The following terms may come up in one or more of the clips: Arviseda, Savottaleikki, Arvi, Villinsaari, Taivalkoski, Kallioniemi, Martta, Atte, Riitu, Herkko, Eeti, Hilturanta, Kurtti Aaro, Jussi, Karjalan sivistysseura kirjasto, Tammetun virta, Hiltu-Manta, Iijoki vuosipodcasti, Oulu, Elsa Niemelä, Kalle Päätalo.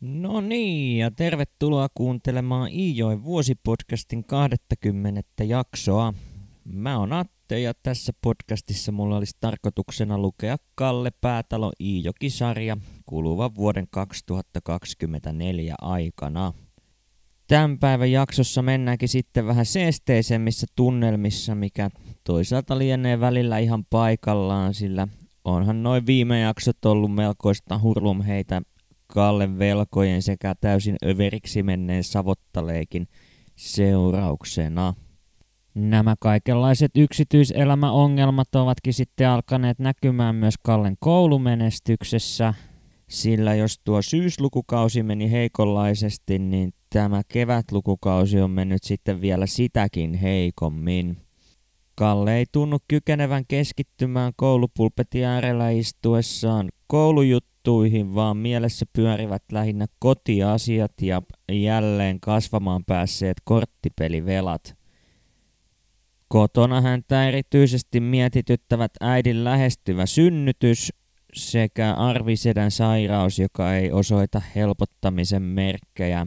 No niin, ja tervetuloa kuuntelemaan Iijoen vuosipodcastin 20. jaksoa. Mä oon Atte ja tässä podcastissa mulla olisi tarkoituksena lukea Kalle Päätalo Iijoki-sarja kuluvan vuoden 2024 aikana. Tämän päivän jaksossa mennäänkin sitten vähän seesteisemmissä tunnelmissa, mikä toisaalta lienee välillä ihan paikallaan, sillä onhan noin viime jaksot ollut melkoista hurlumheitä Kallen velkojen sekä täysin överiksi menneen Savottaleikin seurauksena. Nämä kaikenlaiset yksityiselämäongelmat ovatkin sitten alkaneet näkymään myös Kallen koulumenestyksessä, sillä jos tuo syyslukukausi meni heikonlaisesti, niin tämä kevätlukukausi on mennyt sitten vielä sitäkin heikommin. Kalle ei tunnu kykenevän keskittymään koulupulpetin äärellä istuessaan koulujuttuihin, vaan mielessä pyörivät lähinnä kotiasiat ja jälleen kasvamaan päässeet korttipelivelat. Kotona häntä erityisesti mietityttävät äidin lähestyvä synnytys sekä Arvisedän sairaus, joka ei osoita helpottamisen merkkejä,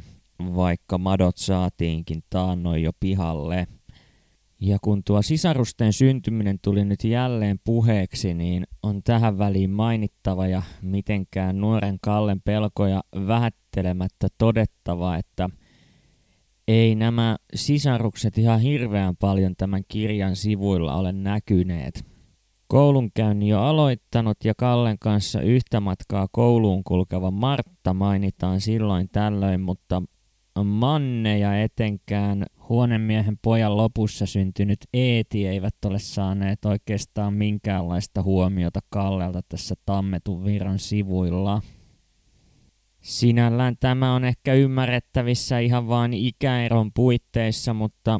vaikka madot saatiinkin taannoin jo pihalle. Ja kun tuo sisarusten syntyminen tuli nyt jälleen puheeksi, niin on tähän väliin mainittava ja mitenkään nuoren Kallen pelkoja vähättelemättä todettava, että ei nämä sisarukset ihan hirveän paljon tämän kirjan sivuilla ole näkyneet. Koulunkäynnin jo aloittanut ja Kallen kanssa yhtä matkaa kouluun kulkeva Martta mainitaan silloin tällöin, mutta Manne ja etenkään huonemiehen pojan lopussa syntynyt Eeti eivät ole saaneet oikeastaan minkäänlaista huomiota Kallelta tässä Tammetun virran sivuilla. Sinällään tämä on ehkä ymmärrettävissä ihan vain ikäeron puitteissa, mutta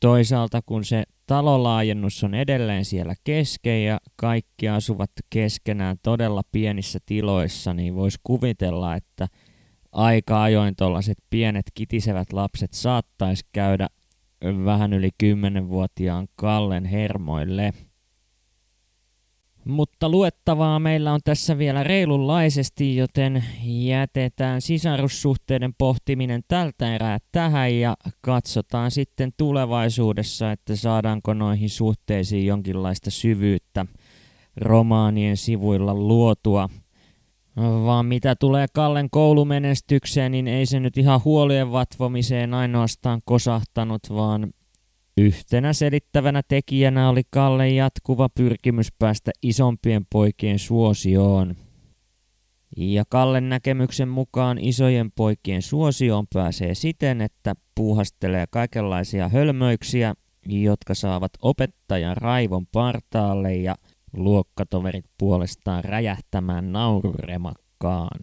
toisaalta kun se talolaajennus on edelleen siellä kesken ja kaikki asuvat keskenään todella pienissä tiloissa, niin voisi kuvitella, että aika ajoin tuollaiset pienet kitisevät lapset saattaisi käydä vähän yli 10-vuotiaan Kallen hermoille. Mutta luettavaa meillä on tässä vielä reilunlaisesti, joten jätetään sisarussuhteiden pohtiminen tältä erää tähän ja katsotaan sitten tulevaisuudessa, että saadaanko noihin suhteisiin jonkinlaista syvyyttä romaanien sivuilla luotua. Vaan mitä tulee Kallen koulumenestykseen, niin ei se nyt ihan huolien vatvomiseen ainoastaan kosahtanut, vaan yhtenä selittävänä tekijänä oli Kallen jatkuva pyrkimys päästä isompien poikien suosioon. Ja Kallen näkemyksen mukaan isojen poikien suosioon pääsee siten, että puuhastelee kaikenlaisia hölmöyksiä, jotka saavat opettajan raivon partaalle ja luokkatoverit puolestaan räjähtämään naururemakkaan.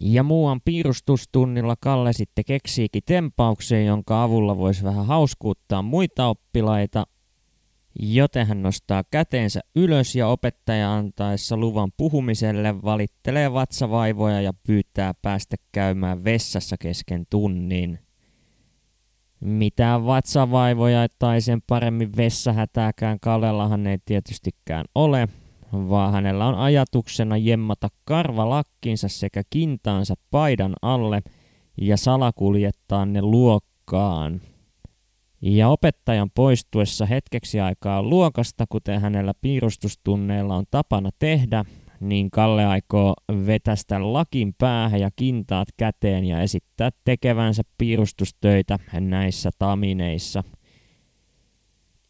Ja muuan piirustustunnilla Kalle sitten keksiikin tempauksen, jonka avulla voisi vähän hauskuuttaa muita oppilaita, joten hän nostaa käteensä ylös ja opettaja antaessa luvan puhumiselle valittelee vatsavaivoja ja pyytää päästä käymään vessassa kesken tunnin. Mitään vatsavaivoja tai sen paremmin vessahätääkään Kallellahan ei tietystikään ole, vaan hänellä on ajatuksena jemmata karvalakkinsa sekä kintaansa paidan alle ja salakuljettaa ne luokkaan. Ja opettajan poistuessa hetkeksi aikaa luokasta, kuten hänellä piirustustunneilla on tapana tehdä, niin Kalle aikoo vetästä lakin päähän ja kintaat käteen ja esittää tekevänsä piirustustöitä näissä tamineissa.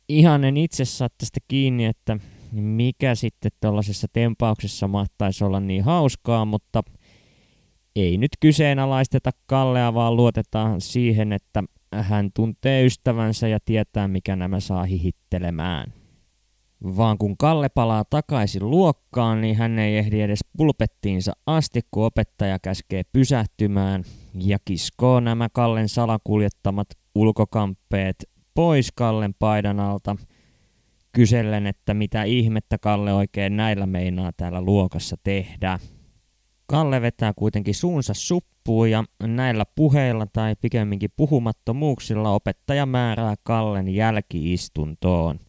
Ihan en itse saa tästä kiinni, että mikä sitten tällaisessa tempauksessa mahtaisi olla niin hauskaa, mutta ei nyt kyseenalaisteta Kallea, vaan luotetaan siihen, että hän tuntee ystävänsä ja tietää, mikä nämä saa hihittelemään. Vaan kun Kalle palaa takaisin luokkaan, niin hän ei ehdi edes pulpettiinsa asti, kun opettaja käskee pysähtymään ja kiskoo nämä Kallen salakuljettamat ulkokamppeet pois Kallen paidan alta. Kysellen, että mitä ihmettä Kalle oikein näillä meinaa täällä luokassa tehdä. Kalle vetää kuitenkin suunsa suppuun ja näillä puheilla tai pikemminkin puhumattomuuksilla opettaja määrää Kallen jälki-istuntoon.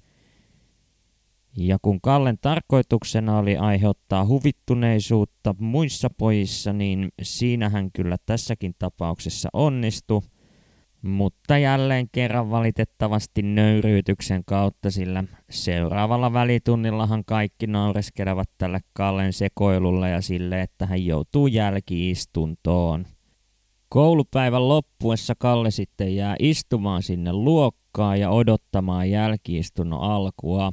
Ja kun Kallen tarkoituksena oli aiheuttaa huvittuneisuutta muissa pojissa, niin siinä hän kyllä tässäkin tapauksessa onnistui. Mutta jälleen kerran valitettavasti nöyryytyksen kautta, sillä seuraavalla välitunnillahan kaikki naureskelevat tälle Kallen sekoilulla ja sille, että hän joutuu jälki-istuntoon. Koulupäivän loppuessa Kalle sitten jää istumaan sinne luokkaan ja odottamaan jälki-istunnon alkua.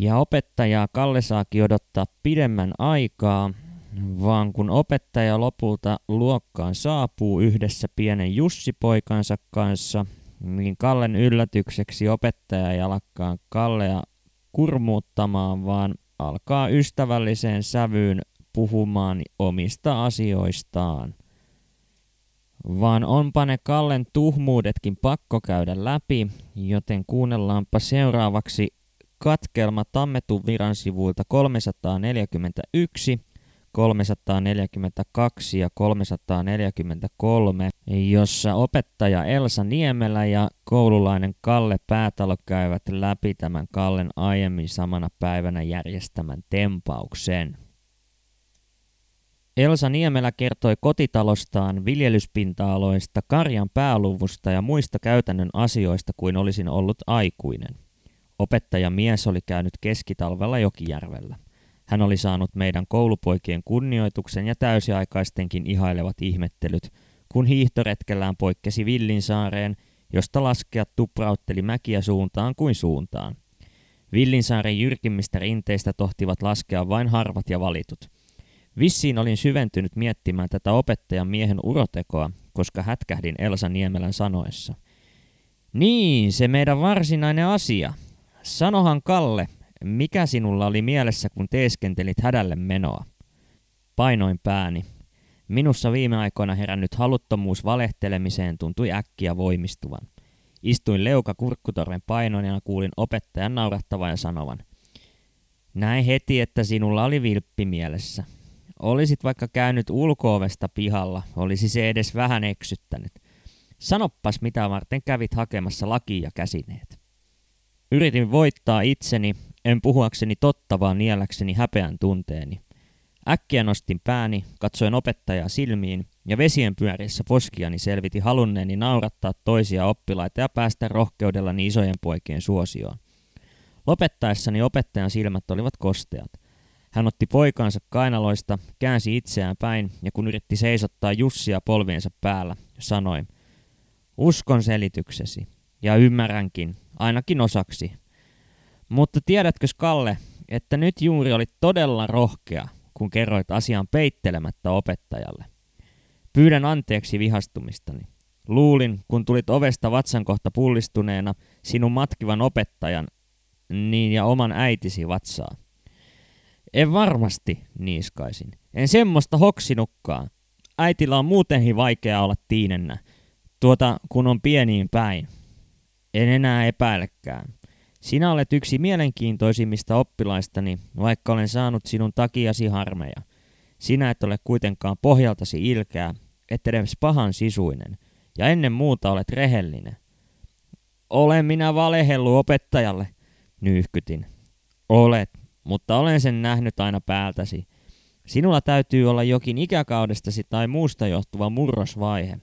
Ja opettajaa Kalle saakin odottaa pidemmän aikaa, vaan kun opettaja lopulta luokkaan saapuu yhdessä pienen Jussi-poikansa kanssa, niin Kallen yllätykseksi opettaja ei alakaan Kallea kurmuuttamaan, vaan alkaa ystävälliseen sävyyn puhumaan omista asioistaan. Vaan onpa ne Kallen tuhmuudetkin pakko käydä läpi, joten kuunnellaanpa seuraavaksi katkelma Tammetun viran sivuilta 341, 342 ja 343, jossa opettaja Elsa Niemelä ja koululainen Kalle Päätalo käyvät läpi tämän Kallen aiemmin samana päivänä järjestämän tempauksen. Elsa Niemelä kertoi kotitalostaan, viljelyspinta-aloista, karjan pääluvusta ja muista käytännön asioista kuin olisin ollut aikuinen. Opettajamies oli käynyt keskitalvella Jokijärvellä. Hän oli saanut meidän koulupoikien kunnioituksen ja täysiaikaistenkin ihailevat ihmettelyt, kun hiihtoretkellään poikkesi Villinsaareen, josta laskea tuprautteli mäkiä suuntaan kuin suuntaan. Villinsaaren jyrkimmistä rinteistä tohtivat laskea vain harvat ja valitut. Vissiin olin syventynyt miettimään tätä opettajan miehen urotekoa, koska hätkähdin Elsa Niemelän sanoessa. Niin, se meidän varsinainen asia. Sanohan Kalle, mikä sinulla oli mielessä, kun teeskentelit hädälle menoa? Painoin pääni. Minussa viime aikoina herännyt haluttomuus valehtelemiseen tuntui äkkiä voimistuvan. Istuin leuka kurkkutorven painoina ja kuulin opettajan naurattavan ja sanovan. Näin heti, että sinulla oli vilppi mielessä. Olisit vaikka käynyt ulko-ovesta pihalla, olisi se edes vähän eksyttänyt. Sanoppas, mitä varten kävit hakemassa lakia käsineet. Yritin voittaa itseni, en puhuakseni totta, vaan nieläkseni häpeän tunteeni. Äkkiä nostin pääni, katsoin opettajaa silmiin ja vesien pyöriessä poskiani selviti halunneeni naurattaa toisia oppilaita ja päästä rohkeudellani isojen poikien suosioon. Lopettaessani opettajan silmät olivat kosteat. Hän otti poikaansa kainaloista, käänsi itseään päin ja kun yritti seisottaa Jussia polviensa päällä, sanoi, uskon selityksesi ja ymmärränkin, ainakin osaksi. Mutta tiedätkös Kalle, että nyt juuri olit todella rohkea, kun kerroit asian peittelemättä opettajalle. Pyydän anteeksi vihastumistani. Luulin, kun tulit ovesta vatsankohta pullistuneena sinun matkivan opettajan, niin ja oman äitisi vatsaa. En varmasti, niiskaisin. En semmoista hoksinukkaan. Äitillä on muutenkin vaikea olla tiinennä, kun on pieniin päin. En enää epäilekään. Sinä olet yksi mielenkiintoisimmista oppilaistani, vaikka olen saanut sinun takiasi harmeja. Sinä et ole kuitenkaan pohjaltasi ilkeä, et edes pahan sisuinen, ja ennen muuta olet rehellinen. Olen minä valehellu opettajalle, nyyhkytin. Olet, mutta olen sen nähnyt aina päältäsi. Sinulla täytyy olla jokin ikäkaudestasi tai muusta johtuva murrosvaihe.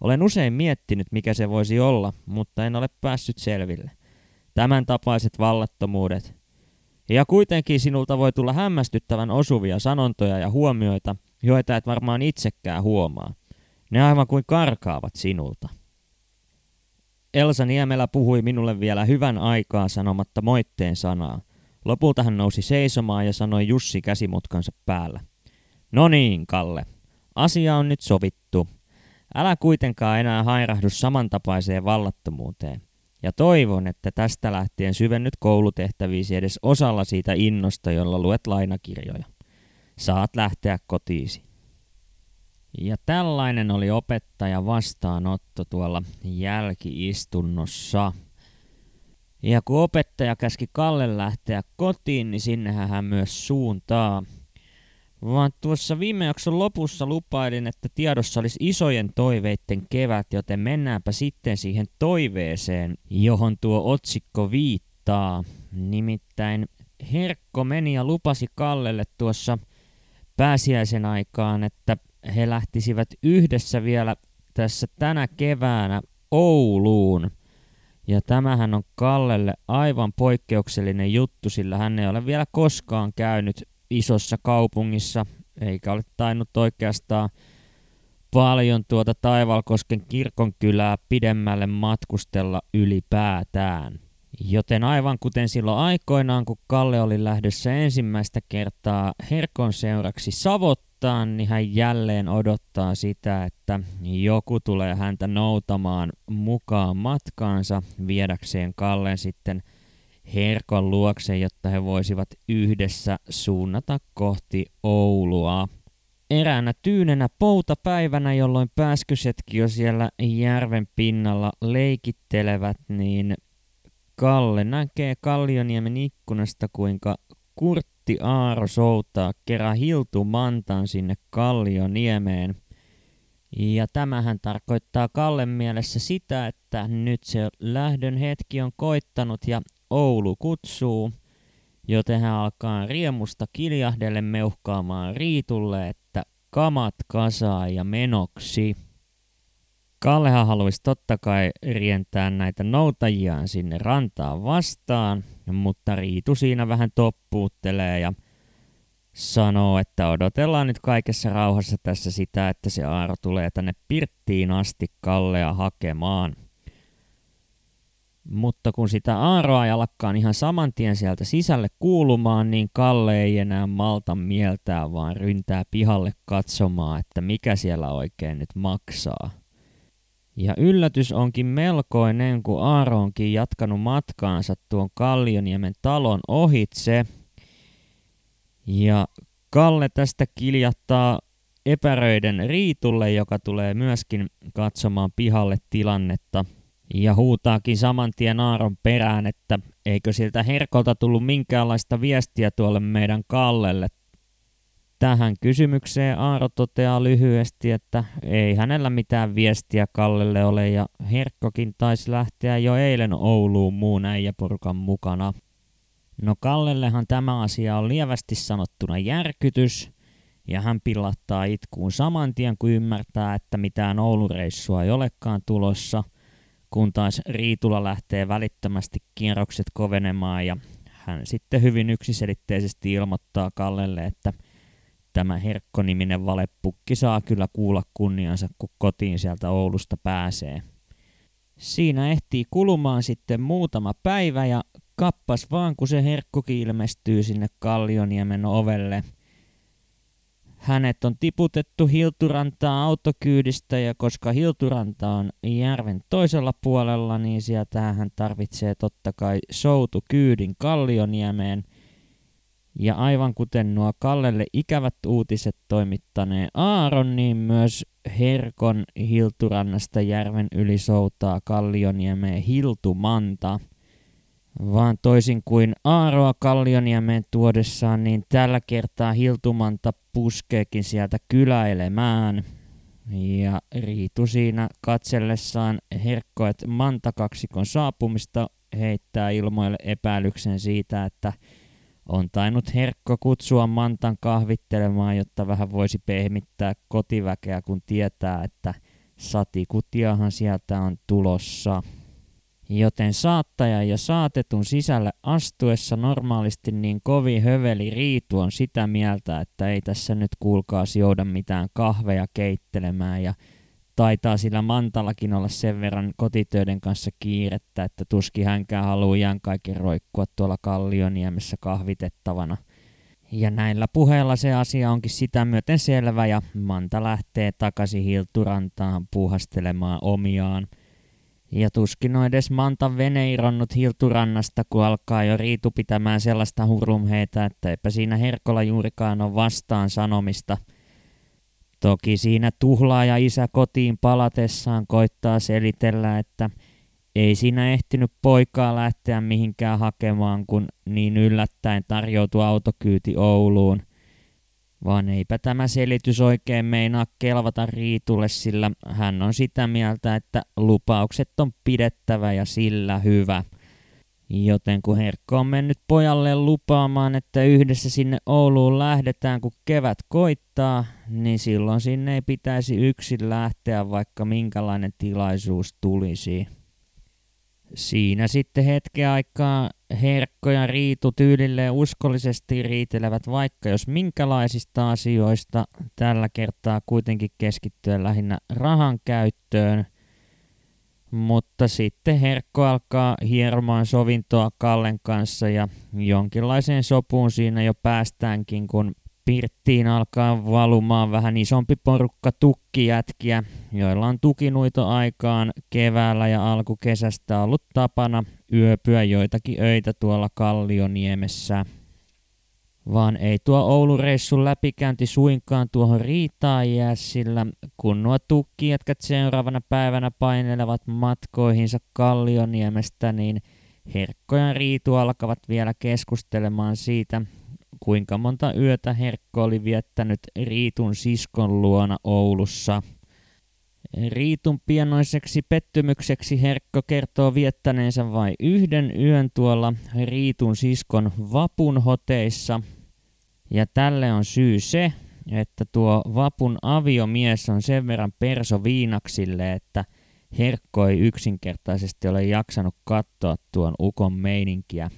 Olen usein miettinyt, mikä se voisi olla, mutta en ole päässyt selville. Tämän tapaiset vallattomuudet. Ja kuitenkin sinulta voi tulla hämmästyttävän osuvia sanontoja ja huomioita, joita et varmaan itsekään huomaa. Ne aivan kuin karkaavat sinulta. Elsa Niemelä puhui minulle vielä hyvän aikaa sanomatta moitteen sanaa. Lopulta hän nousi seisomaan ja sanoi Jussi käsimutkansa päällä. No niin, Kalle. Asia on nyt sovittu. Älä kuitenkaan enää hairahdu samantapaiseen vallattomuuteen. Ja toivon, että tästä lähtien syvennyt koulutehtäviisi edes osalla siitä innosta, jolla luet lainakirjoja. Saat lähteä kotiisi. Ja tällainen oli opettaja vastaanotto tuolla jälki-istunnossa. Ja kun opettaja käski Kallen lähteä kotiin, niin sinnehän hän myös suuntaa. Vaan tuossa viime jakson lopussa lupailin, että tiedossa olisi isojen toiveitten kevät, joten mennäänpä sitten siihen toiveeseen, johon tuo otsikko viittaa. Nimittäin Herkko meni ja lupasi Kallelle tuossa pääsiäisen aikaan, että he lähtisivät yhdessä vielä tässä tänä keväänä Ouluun. Ja tämähän on Kallelle aivan poikkeuksellinen juttu, sillä hän ei ole vielä koskaan käynyt isossa kaupungissa, eikä ole tainnut oikeastaan paljon tuota Taivalkosken kirkonkylää pidemmälle matkustella ylipäätään. Joten aivan kuten silloin aikoinaan, kun Kalle oli lähdössä ensimmäistä kertaa Herkon seuraksi Savottaan, niin hän jälleen odottaa sitä, että joku tulee häntä noutamaan mukaan matkaansa viedäkseen Kallen sitten Herkon luokse, jotta he voisivat yhdessä suunnata kohti Oulua. Eräänä tyynenä poutapäivänä, jolloin pääskysetkin jo siellä järven pinnalla leikittelevät, niin Kalle näkee Kallioniemmen ikkunasta, kuinka Kurtti Aaro soutaa kerran Hiltu-Mantaan sinne Kallioniemeen. Ja tämähän tarkoittaa Kallen mielessä sitä, että nyt se lähdön hetki on koittanut ja Oulu kutsuu. Joten hän alkaa riemusta kiljahdelle meuhkaamaan Riitulle, että kamat kasaa ja menoksi. Kallehan haluaisi totta kai rientää näitä noutajiaan sinne rantaan vastaan, mutta Riitu siinä vähän toppuuttelee ja sanoo, että odotellaan nyt kaikessa rauhassa tässä sitä, että se Aaro tulee tänne pirttiin asti Kallea hakemaan. Mutta kun sitä Aaroa jalkkaan ihan saman tien sieltä sisälle kuulumaan, niin Kalle ei enää malta mieltään, vaan ryntää pihalle katsomaan, että mikä siellä oikein nyt maksaa. Ja yllätys onkin melkoinen, kun Aaro onkin jatkanut matkaansa tuon Kallioniemen talon ohitse. Ja Kalle tästä kiljahtaa epäröiden Riitulle, joka tulee myöskin katsomaan pihalle tilannetta. Ja huutaakin saman tien Aaron perään, että eikö siltä Herkolta tullut minkäänlaista viestiä tuolle meidän Kallelle. Tähän kysymykseen Aaro toteaa lyhyesti, että ei hänellä mitään viestiä Kallelle ole ja Herkkokin taisi lähteä jo eilen Ouluun muun äijäporukan mukana. No Kallellehan tämä asia on lievästi sanottuna järkytys ja hän pilahtaa itkuun saman tien kun ymmärtää, että mitään Oulureissua ei olekaan tulossa. Kun taas Riitula lähtee välittömästi kierrokset kovenemaan ja hän sitten hyvin yksiselitteisesti ilmoittaa Kallelle, että tämä Herkko-niminen valepukki saa kyllä kuulla kunniansa, kun kotiin sieltä Oulusta pääsee. Siinä ehtii kulumaan sitten muutama päivä ja kappas vaan kun se Herkkokin ilmestyy sinne Kallioniemen ovelle. Hänet on tiputettu Hilturantaa autokyydistä ja koska Hilturanta on järven toisella puolella, niin sieltä hän tarvitsee totta kai soutukyydin Kallioniemeen. Ja aivan kuten nuo Kallelle ikävät uutiset toimittaneen Aaron, niin myös Herkon Hilturannasta järven yli soutaa Kallioniemeen Hiltu-Manta. Vaan toisin kuin Aaroa Kallioniemeen tuodessaan, niin tällä kertaa Hiltu-Manta puskeekin sieltä kyläilemään. Ja Riitu siinä katsellessaan Herkkoet Mantakaksikon saapumista heittää ilmoille epäilyksen siitä, että on tainnut Herkko kutsua Mantan kahvittelemaan, jotta vähän voisi pehmittää kotiväkeä, kun tietää, että satikutiahan sieltä on tulossa. Joten saattajan ja saatetun sisälle astuessa normaalisti niin kovin höveli Riitu on sitä mieltä, että ei tässä nyt kuulkaas jouda mitään kahveja keittelemään ja taitaa sillä Mantallakin olla sen verran kotitöiden kanssa kiirettä, että tuskin hänkään haluaa jänkainkin roikkua tuolla Kallioniemessä kahvitettavana. Ja näillä puheilla se asia onkin sitä myöten selvä ja Manta lähtee takaisin Hilturantaan puuhastelemaan omiaan. Ja tuskin on edes Mantan vene irronnut Hilturannasta, kun alkaa jo Riitu pitämään sellaista hurlumheitä, että eipä siinä Herkolla juurikaan ole vastaan sanomista. Toki siinä tuhlaaja isä kotiin palatessaan koittaa selitellä, että ei siinä ehtinyt poikaa lähteä mihinkään hakemaan, kun niin yllättäen tarjoutui autokyyti Ouluun. Vaan eipä tämä selitys oikein meinaa kelvata Riitulle, sillä hän on sitä mieltä, että lupaukset on pidettävä ja sillä hyvä. Joten kun Herkko on mennyt pojalle lupaamaan, että yhdessä sinne Ouluun lähdetään, kun kevät koittaa, niin silloin sinne ei pitäisi yksin lähteä, vaikka minkälainen tilaisuus tulisi. Siinä sitten hetken aikaa Herkko ja Riitu tyylilleen uskollisesti riitelevät vaikka jos minkälaisista asioista, tällä kertaa kuitenkin keskittyen lähinnä rahan käyttöön. Mutta sitten Herkko alkaa hieromaan sovintoa Kallen kanssa ja jonkinlaiseen sopuun siinä jo päästäänkin, kun pirttiin alkaa valumaan vähän isompi porukka tukkijätkiä, joilla on tukinuito aikaan keväällä ja alkukesästä ollut tapana yöpyä joitakin öitä tuolla Kallioniemessä. Vaan ei tuo Oulureissun läpikäynti suinkaan tuohon riitaan jää, sillä kun nuo tukkijätkät seuraavana päivänä painelevat matkoihinsa Kallioniemestä, niin Herkko ja Riitu alkavat vielä keskustelemaan siitä, kuinka monta yötä Herkko oli viettänyt Riitun siskon luona Oulussa. Riitun pienoiseksi pettymykseksi Herkko kertoo viettäneensä vain yhden yön tuolla Riitun siskon vapunhoteissa. Ja tälle on syy se, että tuo vapun aviomies on sen verran perso viinaksille, että Herkko ei yksinkertaisesti ole jaksanut katsoa tuon ukon meininkiä.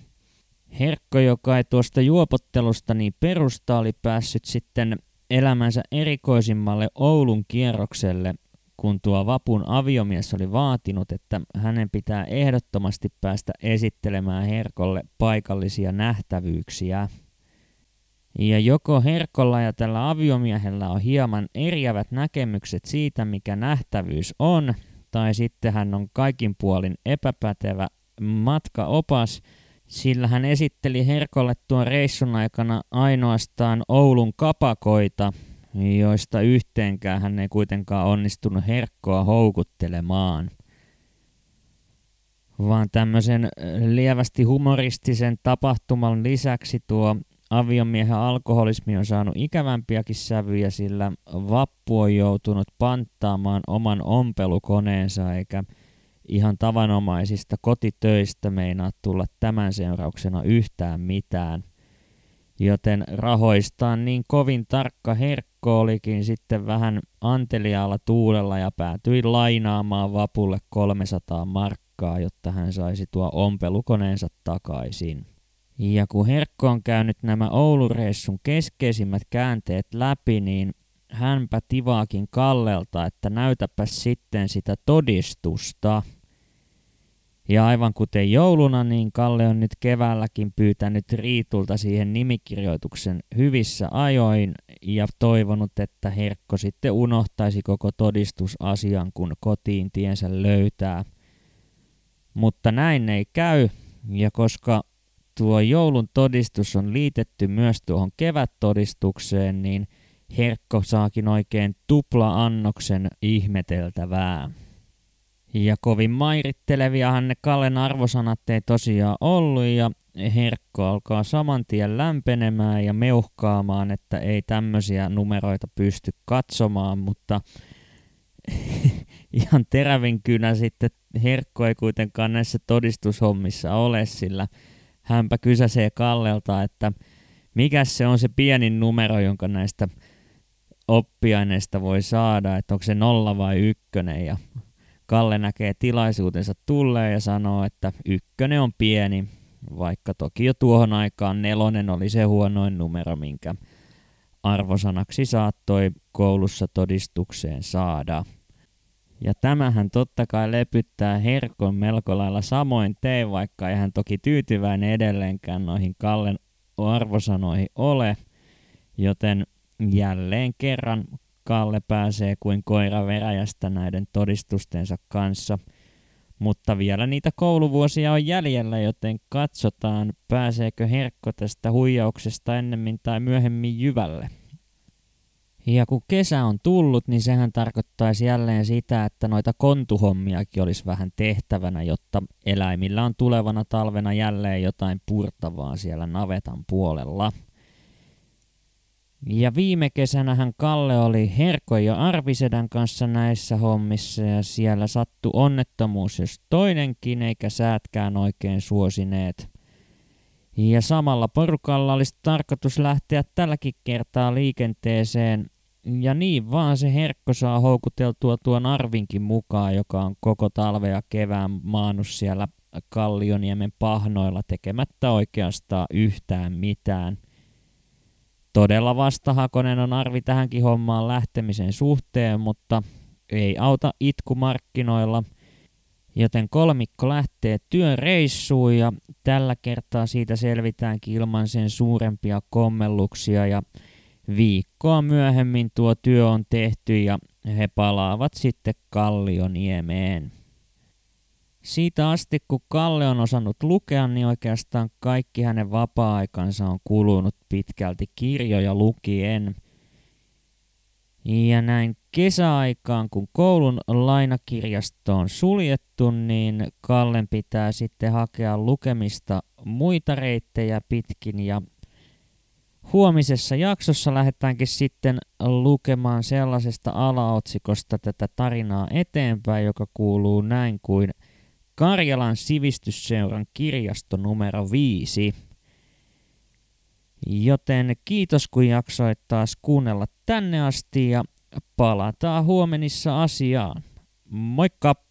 Herkko, joka ei tuosta juopottelusta niin perusta, oli päässyt sitten elämänsä erikoisimmalle Oulun kierrokselle, kun tuo vapun aviomies oli vaatinut, että hänen pitää ehdottomasti päästä esittelemään Herkolle paikallisia nähtävyyksiä. Ja joko Herkolla ja tällä aviomiehellä on hieman eriävät näkemykset siitä, mikä nähtävyys on, tai sitten hän on kaikin puolin epäpätevä matkaopas, sillä hän esitteli Herkolle tuon reissun aikana ainoastaan Oulun kapakoita, joista yhteenkään hän ei kuitenkaan onnistunut Herkkoa houkuttelemaan. Vaan tämmöisen lievästi humoristisen tapahtuman lisäksi tuo aviomiehen alkoholismi on saanut ikävämpiäkin sävyjä, sillä vappu on joutunut panttaamaan oman ompelukoneensa, eikä ihan tavanomaisista kotitöistä meinaa tulla tämän seurauksena yhtään mitään. Joten rahoistaan niin kovin tarkka Herkko olikin sitten vähän anteliaalla tuulella ja päätyi lainaamaan vapulle 300 markkaa, jotta hän saisi tuo ompelukoneensa takaisin. Ja kun Herkko on käynyt nämä Oulureissun keskeisimmät käänteet läpi, niin hänpä tivaakin Kallelta, että näytäpäs sitten sitä todistusta. Ja aivan kuten jouluna, niin Kalle on nyt keväälläkin pyytänyt Riitulta siihen nimikirjoituksen hyvissä ajoin ja toivonut, että Herkko sitten unohtaisi koko todistusasian, kun kotiin tiensä löytää. Mutta näin ei käy, ja koska tuo joulun todistus on liitetty myös tuohon kevättodistukseen, niin Herkko saakin oikein tupla-annoksen ihmeteltävää. Ja kovin mairitteleviahan ne Kallen arvosanat ei tosiaan ollut, ja Herkko alkaa saman tien lämpenemään ja meuhkaamaan, että ei tämmöisiä numeroita pysty katsomaan, mutta ihan terävin kynä sitten Herkko ei kuitenkaan näissä todistushommissa ole, sillä hänpä kysäsee Kallelta, että mikä se on se pienin numero, jonka näistä oppiaineista voi saada, että onko se 0 vai 1, ja Kalle näkee tilaisuutensa tulleen ja sanoo, että 1 on pieni, vaikka toki jo tuohon aikaan 4 oli se huonoin numero, minkä arvosanaksi saattoi koulussa todistukseen saada. Ja tämähän totta kai lepyttää Herkon melko lailla samoin tein, vaikka ei hän toki tyytyväinen edelleenkään noihin Kallen arvosanoihin ole, joten jälleen kerran Kalle pääsee kuin koira veräjästä näiden todistustensa kanssa, mutta vielä niitä kouluvuosia on jäljellä, joten katsotaan, pääseekö Herkko tästä huijauksesta ennemmin tai myöhemmin jyvälle. Ja kun kesä on tullut, niin sehän tarkoittaisi jälleen sitä, että noita kontuhommiakin olisi vähän tehtävänä, jotta eläimillä on tulevana talvena jälleen jotain purtavaa siellä navetan puolella. Ja viime kesänähän Kalle oli Herkon ja Arvisedän kanssa näissä hommissa ja siellä sattui onnettomuus jos toinenkin eikä säätkään oikein suosineet. Ja samalla porukalla olisi tarkoitus lähteä tälläkin kertaa liikenteeseen ja niin vaan se Herkko saa houkuteltua tuon Arvinkin mukaan, joka on koko talven ja kevään maannut siellä Kallioniemmen pahnoilla tekemättä oikeastaan yhtään mitään. Todella vastahakonen on Arvi tähänkin hommaan lähtemisen suhteen, mutta ei auta itkumarkkinoilla, joten kolmikko lähtee työreissuun ja tällä kertaa siitä selvitäänkin ilman sen suurempia kommelluksia ja viikkoa myöhemmin tuo työ on tehty ja he palaavat sitten Kallioniemeen. Siitä asti, kun Kalle on osannut lukea, niin oikeastaan kaikki hänen vapaa-aikansa on kulunut pitkälti kirjoja lukien. Ja näin kesäaikaan, kun koulun lainakirjasto on suljettu, niin Kallen pitää sitten hakea lukemista muita reittejä pitkin. Ja huomisessa jaksossa lähdetäänkin sitten lukemaan sellaisesta alaotsikosta tätä tarinaa eteenpäin, joka kuuluu näin kuin Karjalan sivistysseuran kirjasto numero 5. Joten kiitos kun jaksoit taas kuunnella tänne asti ja palataan huomenissa asiaan. Moikka!